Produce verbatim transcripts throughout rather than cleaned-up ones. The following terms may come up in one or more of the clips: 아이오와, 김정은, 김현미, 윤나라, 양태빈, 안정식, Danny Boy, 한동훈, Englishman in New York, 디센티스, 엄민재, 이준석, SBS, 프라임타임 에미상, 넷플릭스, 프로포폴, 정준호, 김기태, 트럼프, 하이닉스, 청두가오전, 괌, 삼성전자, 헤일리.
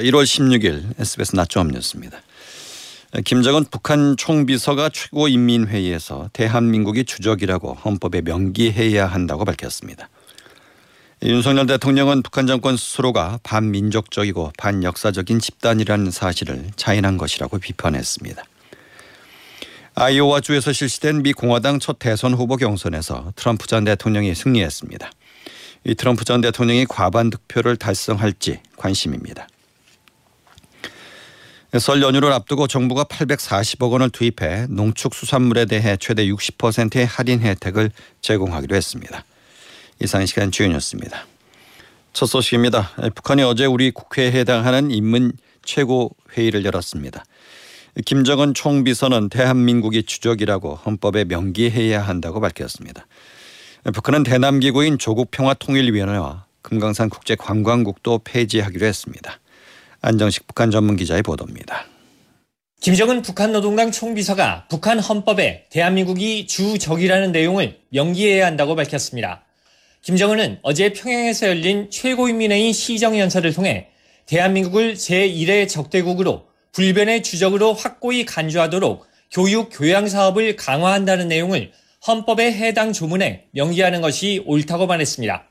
일월 십육일 에스비에스 낮조합 뉴스입니다. 김정은 북한 총비서가 최고인민회의에서 대한민국이 주적이라고 헌법에 명기해야 한다고 밝혔습니다. 윤석열 대통령은 북한 정권 스스로가 반민족적이고 반역사적인 집단이라는 사실을 자인한 것이라고 비판했습니다. 아이오와주에서 실시된 미 공화당 첫 대선 후보 경선에서 트럼프 전 대통령이 승리했습니다. 이 트럼프 전 대통령이 과반 득표를 달성할지 관심입니다. 설 연휴를 앞두고 정부가 팔백사십억 원을 투입해 농축수산물에 대해 최대 육십 퍼센트의 할인 혜택을 제공하기로 했습니다. 이상 시간 주요 뉴스입니다. 첫 소식입니다. 북한이 어제 우리 국회에 해당하는 인문 최고회의를 열었습니다. 김정은 총비서는 대한민국이 주적이라고 헌법에 명기해야 한다고 밝혔습니다. 북한은 대남기구인 조국평화통일위원회와 금강산 국제관광국도 폐지하기로 했습니다. 안정식 북한 전문기자의 보도입니다. 김정은 북한 노동당 총비서가 북한 헌법에 대한민국이 주적이라는 내용을 명기해야 한다고 밝혔습니다. 김정은은 어제 평양에서 열린 최고인민회의 시정연설을 통해 대한민국을 제일의 적대국으로 불변의 주적으로 확고히 간주하도록 교육, 교양 사업을 강화한다는 내용을 헌법에 해당 조문에 명기하는 것이 옳다고 말했습니다.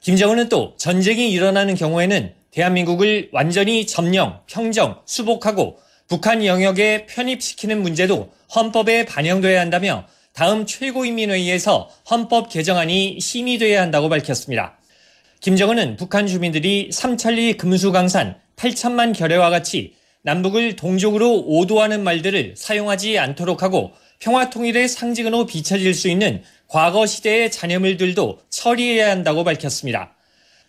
김정은은 또 전쟁이 일어나는 경우에는 대한민국을 완전히 점령, 평정, 수복하고 북한 영역에 편입시키는 문제도 헌법에 반영돼야 한다며 다음 최고인민회의에서 헌법 개정안이 심의돼야 한다고 밝혔습니다. 김정은은 북한 주민들이 삼천리 금수강산 팔천만 결의와 같이 남북을 동족으로 오도하는 말들을 사용하지 않도록 하고 평화통일의 상징으로 비춰질 수 있는 과거 시대의 잔여물들도 처리해야 한다고 밝혔습니다.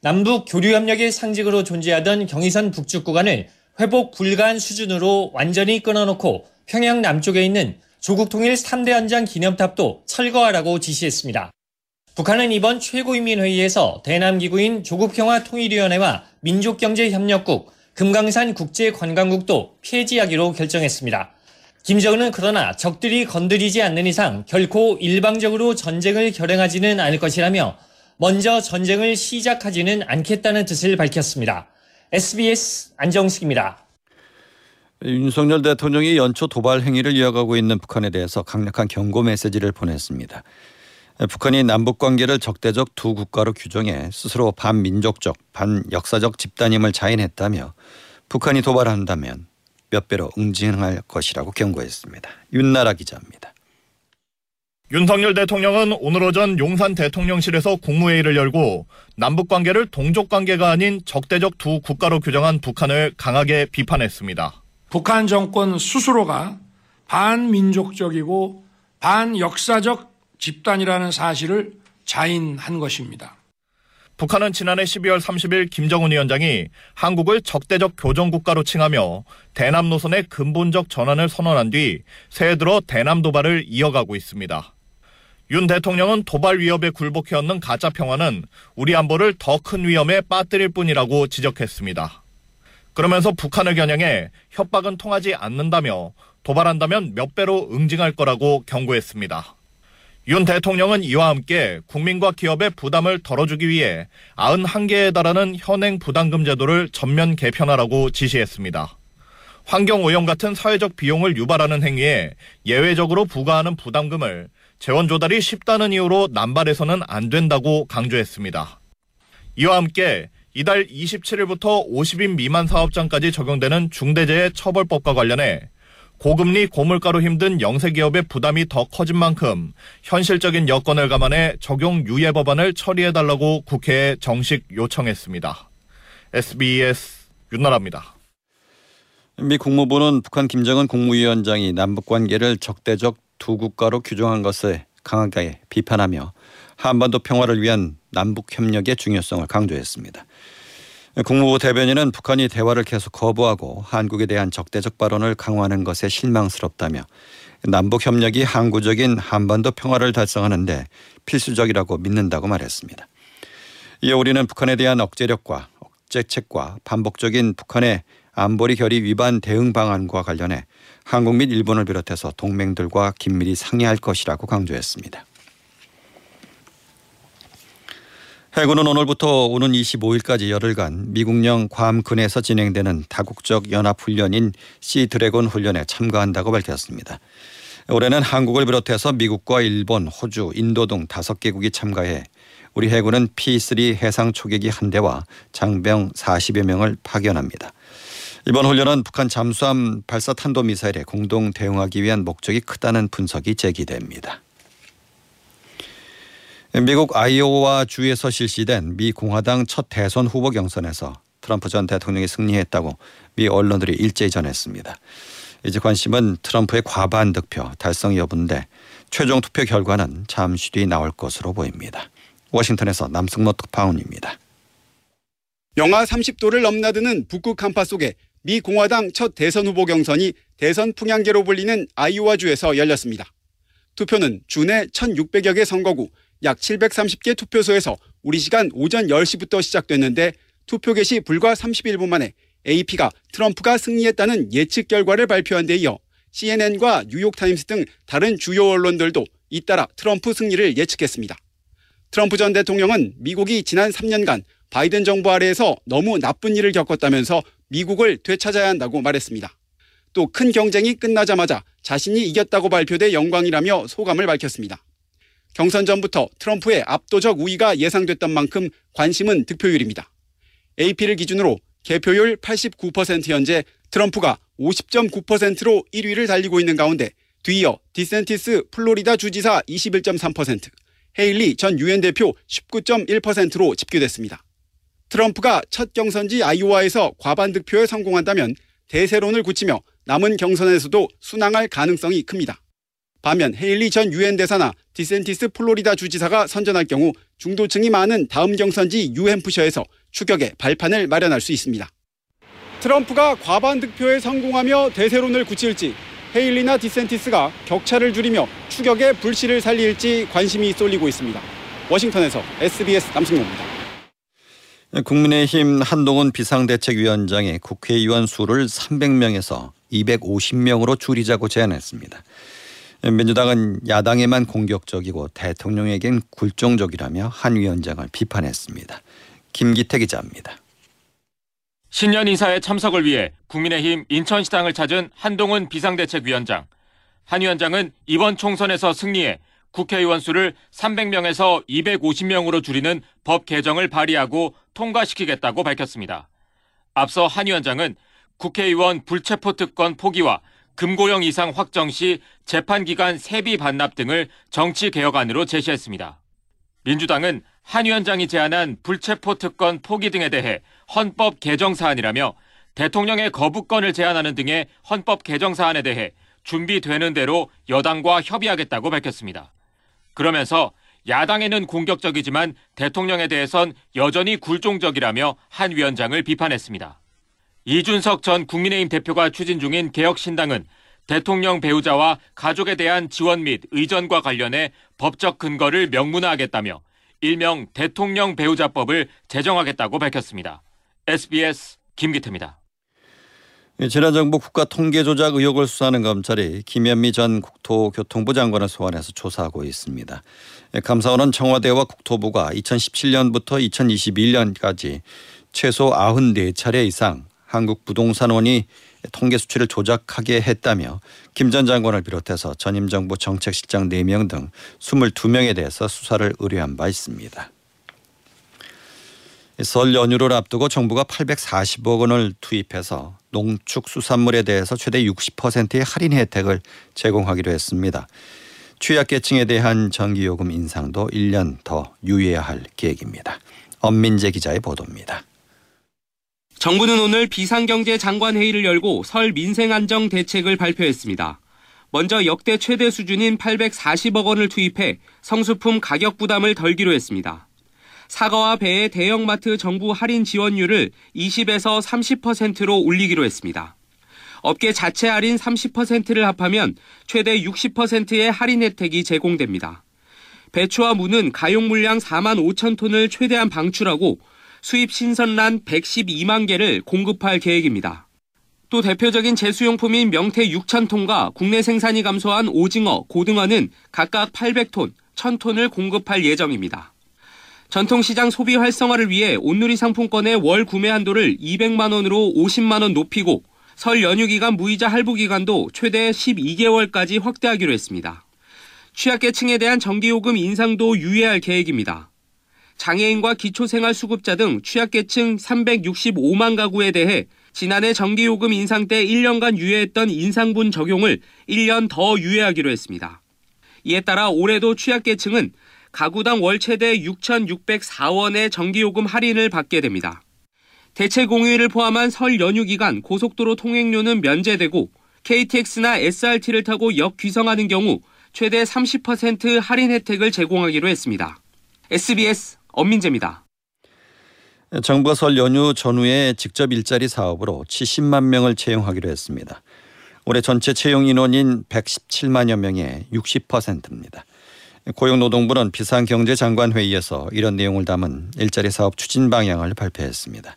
남북 교류협력의 상징으로 존재하던 경의선 북측 구간을 회복 불가한 수준으로 완전히 끊어놓고 평양 남쪽에 있는 조국 통일 삼 대 연장 기념탑도 철거하라고 지시했습니다. 북한은 이번 최고인민회의에서 대남기구인 조국평화통일위원회와 민족경제협력국, 금강산 국제관광국도 폐지하기로 결정했습니다. 김정은은 그러나 적들이 건드리지 않는 이상 결코 일방적으로 전쟁을 결행하지는 않을 것이라며 먼저 전쟁을 시작하지는 않겠다는 뜻을 밝혔습니다. 에스비에스 안정식입니다. 윤석열 대통령이 연초 도발 행위를 이어가고 있는 북한에 대해서 강력한 경고 메시지를 보냈습니다. 북한이 남북관계를 적대적 두 국가로 규정해 스스로 반민족적, 반역사적 집단임을 자인했다며 북한이 도발한다면 몇 배로 응징할 것이라고 경고했습니다. 윤나라 기자입니다. 윤석열 대통령은 오늘 오전 용산 대통령실에서 국무회의를 열고 남북관계를 동족관계가 아닌 적대적 두 국가로 규정한 북한을 강하게 비판했습니다. 북한 정권 스스로가 반민족적이고 반역사적 집단이라는 사실을 자인한 것입니다. 북한은 지난해 십이월 삼십일 김정은 위원장이 한국을 적대적 교정국가로 칭하며 대남 노선의 근본적 전환을 선언한 뒤 새해 들어 대남 도발을 이어가고 있습니다. 윤 대통령은 도발 위협에 굴복해왔는 가짜 평화는 우리 안보를 더 큰 위험에 빠뜨릴 뿐이라고 지적했습니다. 그러면서 북한을 겨냥해 협박은 통하지 않는다며 도발한다면 몇 배로 응징할 거라고 경고했습니다. 윤 대통령은 이와 함께 국민과 기업의 부담을 덜어주기 위해 구십일 개에 달하는 현행 부담금 제도를 전면 개편하라고 지시했습니다. 환경오염 같은 사회적 비용을 유발하는 행위에 예외적으로 부과하는 부담금을 재원 조달이 쉽다는 이유로 남발해서는 안 된다고 강조했습니다. 이와 함께 이달 이십칠일부터 오십인 미만 사업장까지 적용되는 중대재해 처벌법과 관련해 고금리, 고물가로 힘든 영세기업의 부담이 더 커진 만큼 현실적인 여건을 감안해 적용 유예 법안을 처리해달라고 국회에 정식 요청했습니다. 에스비에스 윤나라입니다. 미 국무부는 북한 김정은 국무위원장이 남북관계를 적대적 두 국가로 규정한 것을 강하게 비판하며 한반도 평화를 위한 남북협력의 중요성을 강조했습니다. 국무부 대변인은 북한이 대화를 계속 거부하고 한국에 대한 적대적 발언을 강화하는 것에 실망스럽다며 남북협력이 항구적인 한반도 평화를 달성하는 데 필수적이라고 믿는다고 말했습니다. 이에 우리는 북한에 대한 억제력과 억제책과 반복적인 북한의 안보리 결의 위반 대응 방안과 관련해 한국 및 일본을 비롯해서 동맹들과 긴밀히 상의할 것이라고 강조했습니다. 해군은 오늘부터 오는 이십오일까지 열흘간 미국령 괌 근해에서 진행되는 다국적 연합훈련인 시드래곤 훈련에 참가한다고 밝혔습니다. 올해는 한국을 비롯해서 미국과 일본, 호주, 인도 등 다섯 개국이 참가해 우리 해군은 피 쓰리 해상 초계기 한 대와 장병 사십여 명을 파견합니다. 이번 훈련은 북한 잠수함 발사 탄도미사일에 공동 대응하기 위한 목적이 크다는 분석이 제기됩니다. 미국 아이오와 주에서 실시된 미 공화당 첫 대선 후보 경선에서 트럼프 전 대통령이 승리했다고 미 언론들이 일제히 전했습니다. 이제 관심은 트럼프의 과반 득표 달성 여부인데 최종 투표 결과는 잠시 뒤 나올 것으로 보입니다. 워싱턴에서 남승모 특파원입니다. 영하 삼십 도를 넘나드는 북극 한파 속에 미 공화당 첫 대선 후보 경선이 대선 풍향계로 불리는 아이오와주에서 열렸습니다. 투표는 주 내 천육백여 개 선거구 약 칠백삼십 개 투표소에서 우리 시간 오전 열 시부터 시작됐는데 투표 개시 불과 삼십일 분 만에 에이피가 트럼프가 승리했다는 예측 결과를 발표한 데 이어 씨엔엔과 뉴욕타임스 등 다른 주요 언론들도 잇따라 트럼프 승리를 예측했습니다. 트럼프 전 대통령은 미국이 지난 삼 년간 바이든 정부 아래에서 너무 나쁜 일을 겪었다면서 미국을 되찾아야 한다고 말했습니다. 또 큰 경쟁이 끝나자마자 자신이 이겼다고 발표돼 영광이라며 소감을 밝혔습니다. 경선 전부터 트럼프의 압도적 우위가 예상됐던 만큼 관심은 득표율입니다. 에이피를 기준으로 개표율 팔십구 퍼센트 현재 트럼프가 오십 점 구 퍼센트로 일 위를 달리고 있는 가운데 뒤이어 디센티스 플로리다 주지사 이십일 점 삼 퍼센트, 헤일리 전 유엔 대표 십구 점 일 퍼센트로 집계됐습니다. 트럼프가 첫 경선지 아이오와에서 과반 득표에 성공한다면 대세론을 굳히며 남은 경선에서도 순항할 가능성이 큽니다. 반면 헤일리 전 유엔 대사나 디센티스 플로리다 주지사가 선전할 경우 중도층이 많은 다음 경선지 뉴햄프셔에서 추격의 발판을 마련할 수 있습니다. 트럼프가 과반 득표에 성공하며 대세론을 굳힐지 헤일리나 디센티스가 격차를 줄이며 추격의 불씨를 살릴지 관심이 쏠리고 있습니다. 워싱턴에서 에스비에스 남승모입니다. 국민의힘 한동훈 비상대책위원장이 국회의원 수를 삼백 명에서 이백오십 명으로 줄이자고 제안했습니다. 민주당은 야당에만 공격적이고 대통령에겐 굴종적이라며 한 위원장을 비판했습니다. 김기태 기자입니다. 신년 인사에 참석을 위해 국민의힘 인천시당을 찾은 한동훈 비상대책위원장. 한 위원장은 이번 총선에서 승리해 국회의원 수를 삼백 명에서 이백오십 명으로 줄이는 법 개정을 발의하고 통과시키겠다고 밝혔습니다. 앞서 한 위원장은 국회의원 불체포 특권 포기와 금고형 이상 확정 시 재판기간 세비 반납 등을 정치개혁안으로 제시했습니다. 민주당은 한 위원장이 제안한 불체포 특권 포기 등에 대해 헌법 개정 사안이라며 대통령의 거부권을 제한하는 등의 헌법 개정 사안에 대해 준비되는 대로 여당과 협의하겠다고 밝혔습니다. 그러면서 야당에는 공격적이지만 대통령에 대해선 여전히 굴종적이라며 한 위원장을 비판했습니다. 이준석 전 국민의힘 대표가 추진 중인 개혁신당은 대통령 배우자와 가족에 대한 지원 및 의전과 관련해 법적 근거를 명문화하겠다며 일명 대통령 배우자법을 제정하겠다고 밝혔습니다. 에스비에스 김기태입니다. 지난 정부 국가 통계 조작 의혹을 수사하는 검찰이 김현미 전 국토교통부 장관을 소환해서 조사하고 있습니다. 감사원은 청와대와 국토부가 이천십칠 년부터 이천이십일 년까지 최소 아흔네 차례 이상 한국부동산원이 통계 수치를 조작하게 했다며 김 전 장관을 비롯해서 전임 정부 정책실장 네 명 등 이십이 명에 대해서 수사를 의뢰한 바 있습니다. 설 연휴를 앞두고 정부가 팔백사십억 원을 투입해서 농축수산물에 대해서 최대 육십 퍼센트의 할인 혜택을 제공하기로 했습니다. 취약계층에 대한 전기요금 인상도 일 년 더 유예해야 할 계획입니다. 엄민재 기자의 보도입니다. 정부는 오늘 비상경제장관회의를 열고 설 민생안정 대책을 발표했습니다. 먼저 역대 최대 수준인 팔백사십억 원을 투입해 성수품 가격 부담을 덜기로 했습니다. 사과와 배의 대형마트 정부 할인 지원율을 이십에서 삼십 퍼센트로 올리기로 했습니다. 업계 자체 할인 삼십 퍼센트를 합하면 최대 육십 퍼센트의 할인 혜택이 제공됩니다. 배추와 무는 가용 물량 사만 오천 톤을 최대한 방출하고 수입 신선란 백십이만 개를 공급할 계획입니다. 또 대표적인 제수용품인 명태 육천 톤과 국내 생산이 감소한 오징어, 고등어는 각각 팔백 톤, 천 톤을 공급할 예정입니다. 전통시장 소비 활성화를 위해 온누리 상품권의 월 구매 한도를 이백만 원으로 오십만 원 높이고 설 연휴 기간 무이자 할부 기간도 최대 십이 개월까지 확대하기로 했습니다. 취약계층에 대한 전기요금 인상도 유예할 계획입니다. 장애인과 기초생활수급자 등 취약계층 삼백육십오만 가구에 대해 지난해 전기요금 인상 때 일 년간 유예했던 인상분 적용을 일 년 더 유예하기로 했습니다. 이에 따라 올해도 취약계층은 가구당 월 최대 육천육백사 원의 전기요금 할인을 받게 됩니다. 대체 공휴일을 포함한 설 연휴 기간 고속도로 통행료는 면제되고 케이티엑스나 에스알티를 타고 역 귀성하는 경우 최대 삼십 퍼센트 할인 혜택을 제공하기로 했습니다. 에스비에스 엄민재입니다. 정부가 설 연휴 전후에 직접 일자리 사업으로 칠십만 명을 채용하기로 했습니다. 올해 전체 채용 인원인 백십칠만여 명의 육십 퍼센트입니다. 고용노동부는 비상경제장관회의에서 이런 내용을 담은 일자리 사업 추진 방향을 발표했습니다.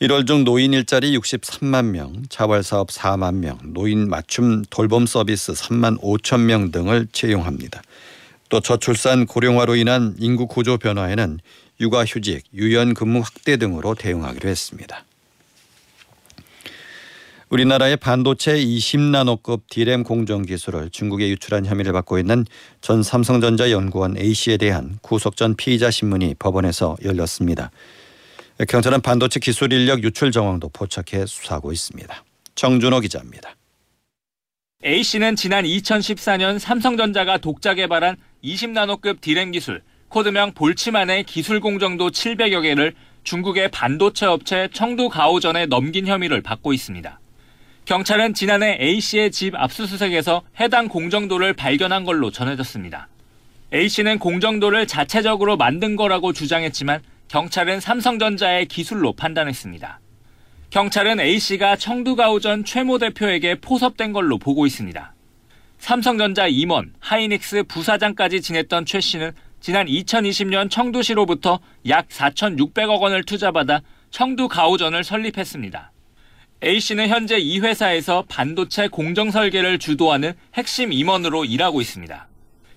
일월 중 노인 일자리 육십삼만 명, 자활사업 사만 명, 노인 맞춤 돌봄 서비스 삼만 오천 명 등을 채용합니다. 또 저출산 고령화로 인한 인구 구조 변화에는 육아휴직, 유연근무 확대 등으로 대응하기로 했습니다. 우리나라의 반도체 이십 나노급 디램 공정 기술을 중국에 유출한 혐의를 받고 있는 전 삼성전자 연구원 A씨에 대한 구속 전 피의자 신문이 법원에서 열렸습니다. 경찰은 반도체 기술 인력 유출 정황도 포착해 수사하고 있습니다. 정준호 기자입니다. A씨는 지난 이천십사 년 삼성전자가 독자 개발한 이십 나노급 디램 기술, 코드명 볼츠만의 기술 공정도 칠백여 개를 중국의 반도체 업체 청두가오전에 넘긴 혐의를 받고 있습니다. 경찰은 지난해 A씨의 집 압수수색에서 해당 공정도를 발견한 걸로 전해졌습니다. A씨는 공정도를 자체적으로 만든 거라고 주장했지만 경찰은 삼성전자의 기술로 판단했습니다. 경찰은 A씨가 청두가오전 최모 대표에게 포섭된 걸로 보고 있습니다. 삼성전자 임원, 하이닉스 부사장까지 지냈던 최 씨는 지난 이천이십 년 청두시로부터 약 사천육백억 원을 투자받아 청두가오전을 설립했습니다. A씨는 현재 이 회사에서 반도체 공정 설계를 주도하는 핵심 임원으로 일하고 있습니다.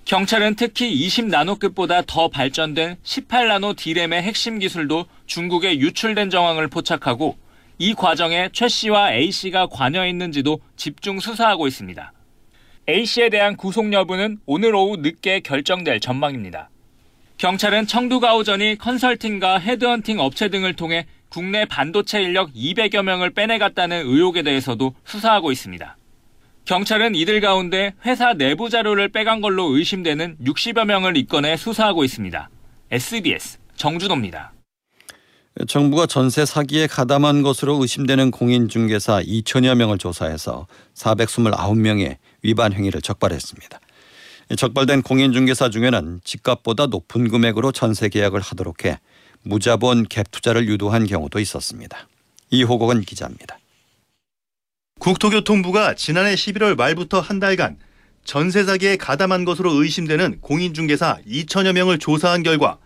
경찰은 특히 이십 나노급보다 더 발전된 십팔 나노 디램의 핵심 기술도 중국에 유출된 정황을 포착하고 이 과정에 최 씨와 A씨가 관여했는지도 집중 수사하고 있습니다. A씨에 대한 구속 여부는 오늘 오후 늦게 결정될 전망입니다. 경찰은 청두가오전이 컨설팅과 헤드헌팅 업체 등을 통해 국내 반도체 인력 이백여 명을 빼내갔다는 의혹에 대해서도 수사하고 있습니다. 경찰은 이들 가운데 회사 내부 자료를 빼간 걸로 의심되는 육십여 명을 입건해 수사하고 있습니다. 에스비에스 정준호입니다. 정부가 전세 사기에 가담한 것으로 의심되는 공인중개사 이천여 명을 조사해서 사백이십구 명의 위반 행위를 적발했습니다. 적발된 공인중개사 중에는 집값보다 높은 금액으로 전세 계약을 하도록 해 무자본 갭 투자를 유도한 경우도 있었습니다. 이호건 기자입니다. 국토교통부가 지난해 십일월 말부터 한 달간 전세 사기에 가담한 것으로 의심되는 공인중개사 이천여 명을 조사한 결과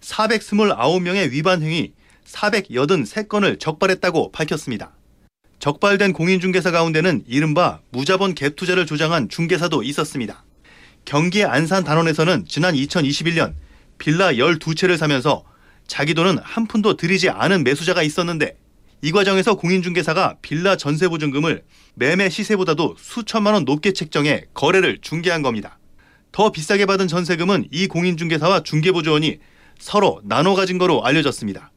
사백이십구 명의 위반 행위 사백팔십삼 건을 적발했다고 밝혔습니다. 적발된 공인중개사 가운데는 이른바 무자본 갭 투자를 조장한 중개사도 있었습니다. 경기 안산 단원에서는 지난 이천이십일 년 빌라 열두 채를 사면서 자기 돈은 한 푼도 들이지 않은 매수자가 있었는데 이 과정에서 공인중개사가 빌라 전세보증금을 매매 시세보다도 수천만 원 높게 책정해 거래를 중개한 겁니다. 더 비싸게 받은 전세금은 이 공인중개사와 중개보조원이 서로 나눠 가진 거로 알려졌습니다.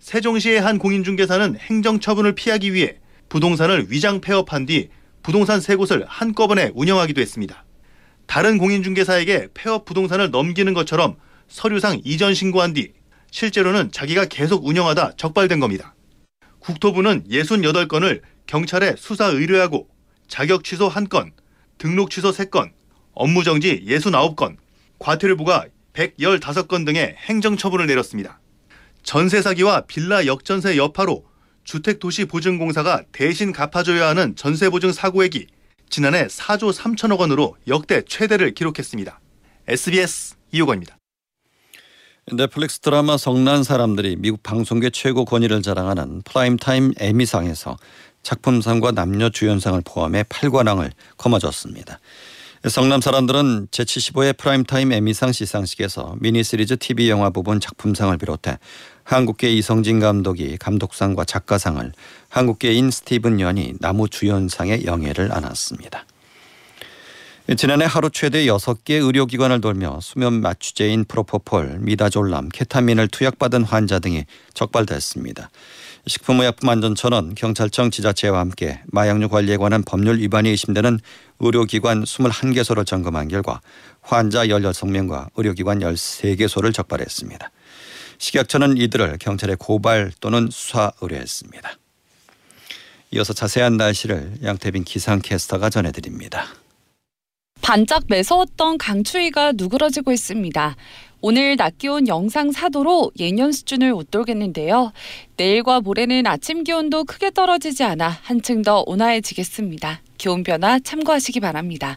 세종시의 한 공인중개사는 행정처분을 피하기 위해 부동산을 위장 폐업한 뒤 부동산 세 곳을 한꺼번에 운영하기도 했습니다. 다른 공인중개사에게 폐업 부동산을 넘기는 것처럼 서류상 이전 신고한 뒤 실제로는 자기가 계속 운영하다 적발된 겁니다. 국토부는 육십팔 건을 경찰에 수사 의뢰하고 자격 취소 일 건, 등록 취소 세 건, 업무 정지 육십구 건, 과태료부과 백십오 건 등의 행정처분을 내렸습니다. 전세 사기와 빌라 역전세 여파로 주택도시보증공사가 대신 갚아줘야 하는 전세보증 사고액이 지난해 사조 삼천억 원으로 역대 최대를 기록했습니다. 에스비에스 이호건입니다. 넷플릭스 드라마 성난 사람들이 미국 방송계 최고 권위를 자랑하는 프라임타임 에미상에서 작품상과 남녀 주연상을 포함해 팔관왕을 거머쥐었습니다. 성남 사람들은 제칠십오회 프라임타임 에미상 시상식에서 미니시리즈 티비 영화 부분 작품상을 비롯해 한국계 이성진 감독이 감독상과 작가상을, 한국계인 스티븐 연이 나무주연상의 영예를 안았습니다. 지난해 하루 최대 여섯 개의 의료기관을 돌며 수면 마취제인 프로포폴, 미다졸람, 케타민을 투약받은 환자 등이 적발됐습니다. 식품의약품안전처는 경찰청, 지자체와 함께 마약류 관리에 관한 법률 위반이 의심되는 의료기관 이십일개소를 점검한 결과 환자 십육명과 의료기관 십세개소를 적발했습니다. 식약처는 이들을 경찰에 고발 또는 수사 의뢰했습니다. 이어서 자세한 날씨를 양태빈 기상캐스터가 전해드립니다. 반짝 매서웠던 강추위가 누그러지고 있습니다. 오늘 낮 기온 영상 사도로 예년 수준을 웃돌겠는데요. 내일과 모레는 아침 기온도 크게 떨어지지 않아 한층 더 온화해지겠습니다. 기온 변화 참고하시기 바랍니다.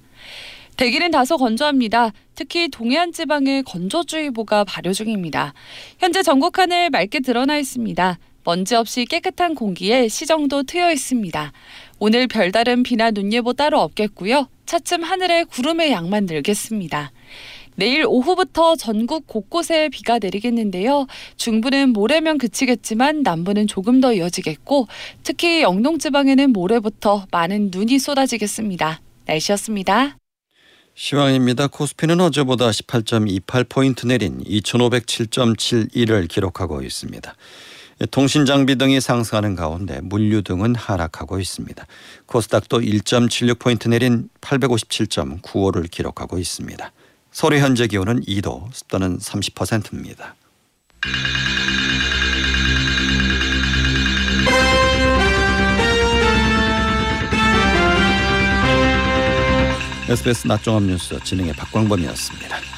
대기는 다소 건조합니다. 특히 동해안 지방에 건조주의보가 발효 중입니다. 현재 전국 하늘 맑게 드러나 있습니다. 먼지 없이 깨끗한 공기에 시정도 트여 있습니다. 오늘 별다른 비나 눈 예보 따로 없겠고요. 차츰 하늘에 구름의 양만 늘겠습니다. 내일 오후부터 전국 곳곳에 비가 내리겠는데요. 중부는 모레면 그치겠지만 남부는 조금 더 이어지겠고 특히 영동지방에는 모레부터 많은 눈이 쏟아지겠습니다. 날씨였습니다. 시황입니다. 코스피는 어제보다 십팔 점 이팔 포인트 내린 이천오백칠 점 칠십일을 기록하고 있습니다. 통신장비 등이 상승하는 가운데 물류 등은 하락하고 있습니다. 코스닥도 일 점 칠육 포인트 내린 팔백오십칠 점 구오를 기록하고 있습니다. 서울 현재 기온은 이도, 습도는 삼십 퍼센트입니다. 에스비에스 낮종합뉴스 진행의 박광범이었습니다.